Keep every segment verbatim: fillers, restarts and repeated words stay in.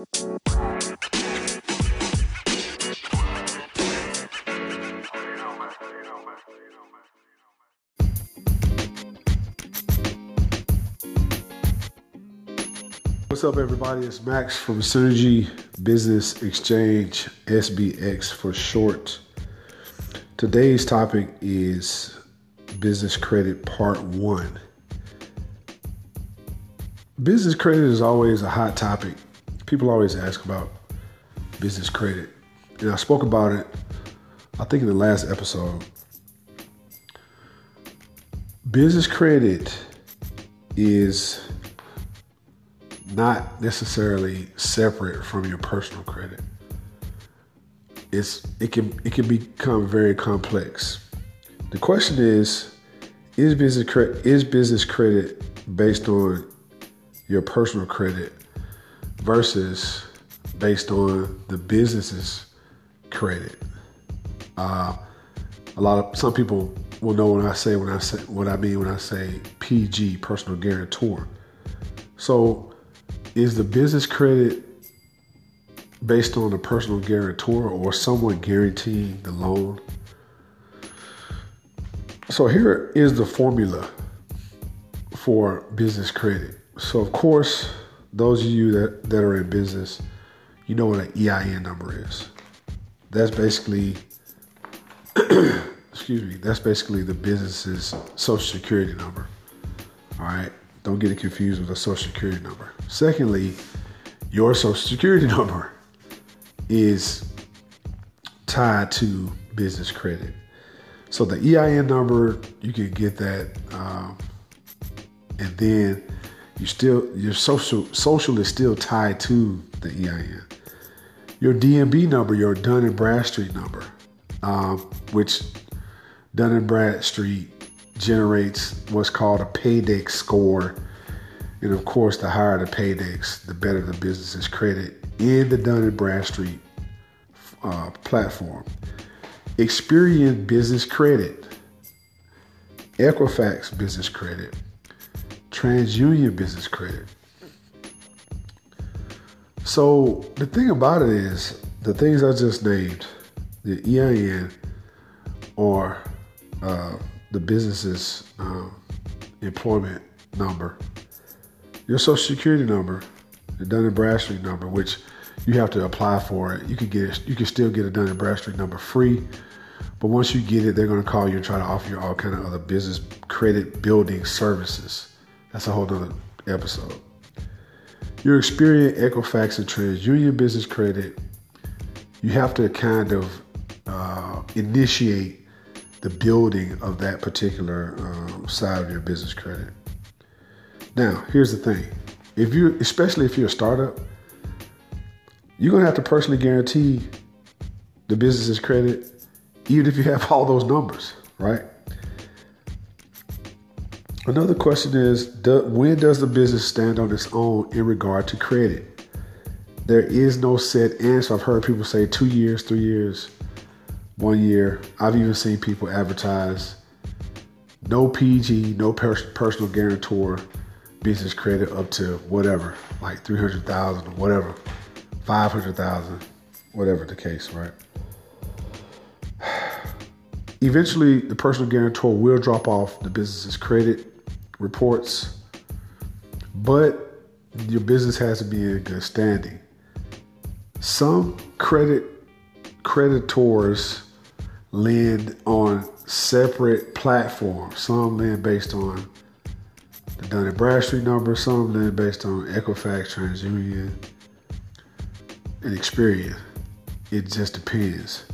What's up, everybody? It's Max from Synergy Business Exchange, S B X for short. Today's topic is business credit part one. Business credit is always a hot topic. People always ask about business credit. And I spoke about it, I think in the last episode. Business credit is not necessarily separate from your personal credit. It's it can it can become very complex. The question is, is business credit is business credit based on your personal credit versus based on the business's credit? Uh, a lot of some people will know when I say when I say what I mean when I say P G, personal guarantor. So, is the business credit based on a personal guarantor or someone guaranteeing the loan? So here is the formula for business credit. So of course, those of you that, that are in business, you know what an E I N number is. That's basically, excuse me, that's basically the business's social security number. All right, don't get it confused with a social security number. Secondly, your social security number is tied to business credit. So the E I N number, you can get that, um, and then you still your social social is still tied to the E I N. Your D and B number, your Dun and Bradstreet number, um, which Dun and Bradstreet generates what's called a paydex score, and of course, the higher the paydex, the better the business's credit in the Dun and Bradstreet uh, platform. Experian business credit, Equifax business credit, TransUnion business credit. So the thing about it is, the things I just named, the E I N or uh, the business's um, employment number, your social security number, the Dun and Bradstreet number, which you have to apply for it. You can get it, you can still get a Dun and Bradstreet number free, but once you get it, they're going to call you and try to offer you all kind of other business credit building services. That's a whole other episode. Your Experian, Equifax, and TransUnion business credit, you have to kind of uh, initiate the building of that particular um, side of your business credit. Now, here's the thing. If you, especially if you're a startup, you're going to have to personally guarantee the business's credit, even if you have all those numbers, right? Another question is, do, when does the business stand on its own in regard to credit? There is no set answer. I've heard people say two years, three years, one year. I've even seen people advertise no P G, no pers- personal guarantor, business credit up to whatever, like three hundred thousand or whatever, five hundred thousand, whatever the case, right? Eventually, the personal guarantor will drop off the business's credit reports, but your business has to be in good standing. Some credit creditors lend on separate platforms. Some lend based on the Dun and Bradstreet number. Some lend based on Equifax, TransUnion, and Experian. It just depends.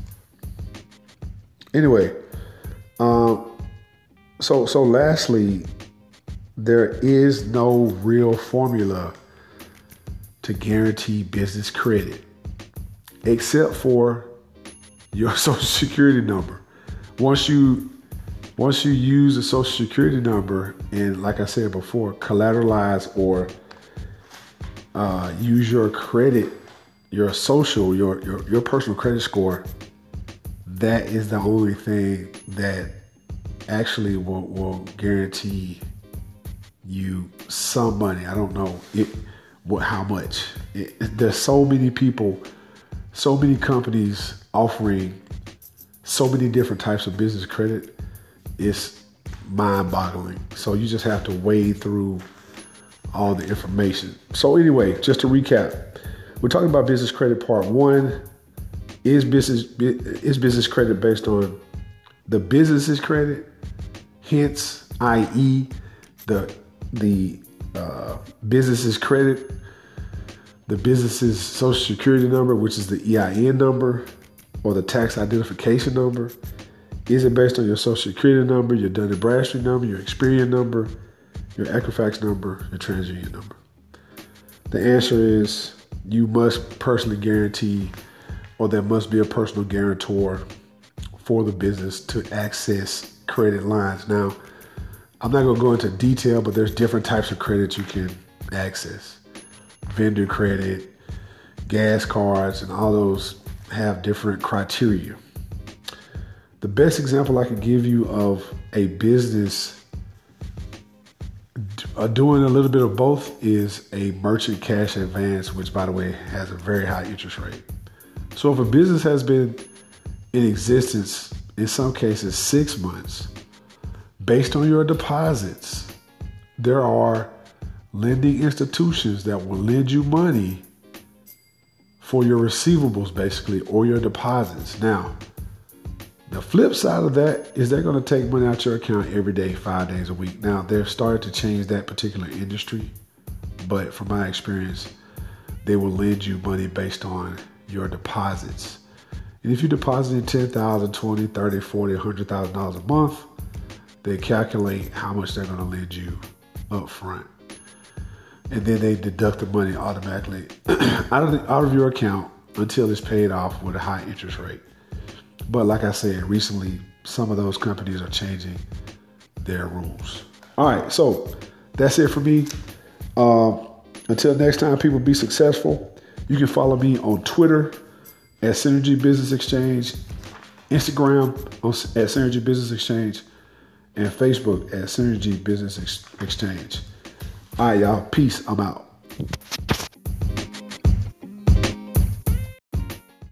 Anyway, um, so so lastly, there is no real formula to guarantee business credit, except for your social security number. Once you once you use a social security number, and like I said before, collateralize or uh, use your credit, your social, your your, your personal credit score. That is the only thing that actually will, will guarantee you some money. I don't know it, what, how much. It, there's so many people, so many companies offering so many different types of business credit. It's mind-boggling. So you just have to wade through all the information. So anyway, just to recap, we're talking about business credit part one. Is business is business credit based on the business's credit, hence, that is, the the uh, business's credit, the business's social security number, which is the E I N number or the tax identification number. Is it based on your social security number, your Dun and Bradstreet number, your Experian number, your Equifax number, your TransUnion number? The answer is you must personally guarantee, or there must be a personal guarantor for the business to access credit lines. Now, I'm not going to go into detail, but there's different types of credit you can access. Vendor credit, gas cards, and all those have different criteria. The best example I can give you of a business doing a little bit of both is a merchant cash advance, which, by the way, has a very high interest rate. So if a business has been in existence, in some cases, six months, based on your deposits, there are lending institutions that will lend you money for your receivables, basically, or your deposits. Now, the flip side of that is they're going to take money out your account every day, five days a week. Now, they've started to change that particular industry, but from my experience, they will lend you money based on your deposits. And if you deposited ten thousand dollars, twenty thousand dollars, thirty thousand dollars, forty thousand dollars, one hundred thousand dollars a month, they calculate how much they're going to lend you up front. And then they deduct the money automatically out of the, out of your account until it's paid off with a high interest rate. But like I said, recently, some of those companies are changing their rules. All right, so that's it for me. Uh, until next time, people, be successful. You can follow me on Twitter at Synergy Business Exchange, Instagram at Synergy Business Exchange, and Facebook at Synergy Business Ex- Exchange. All right, y'all. Peace. I'm out.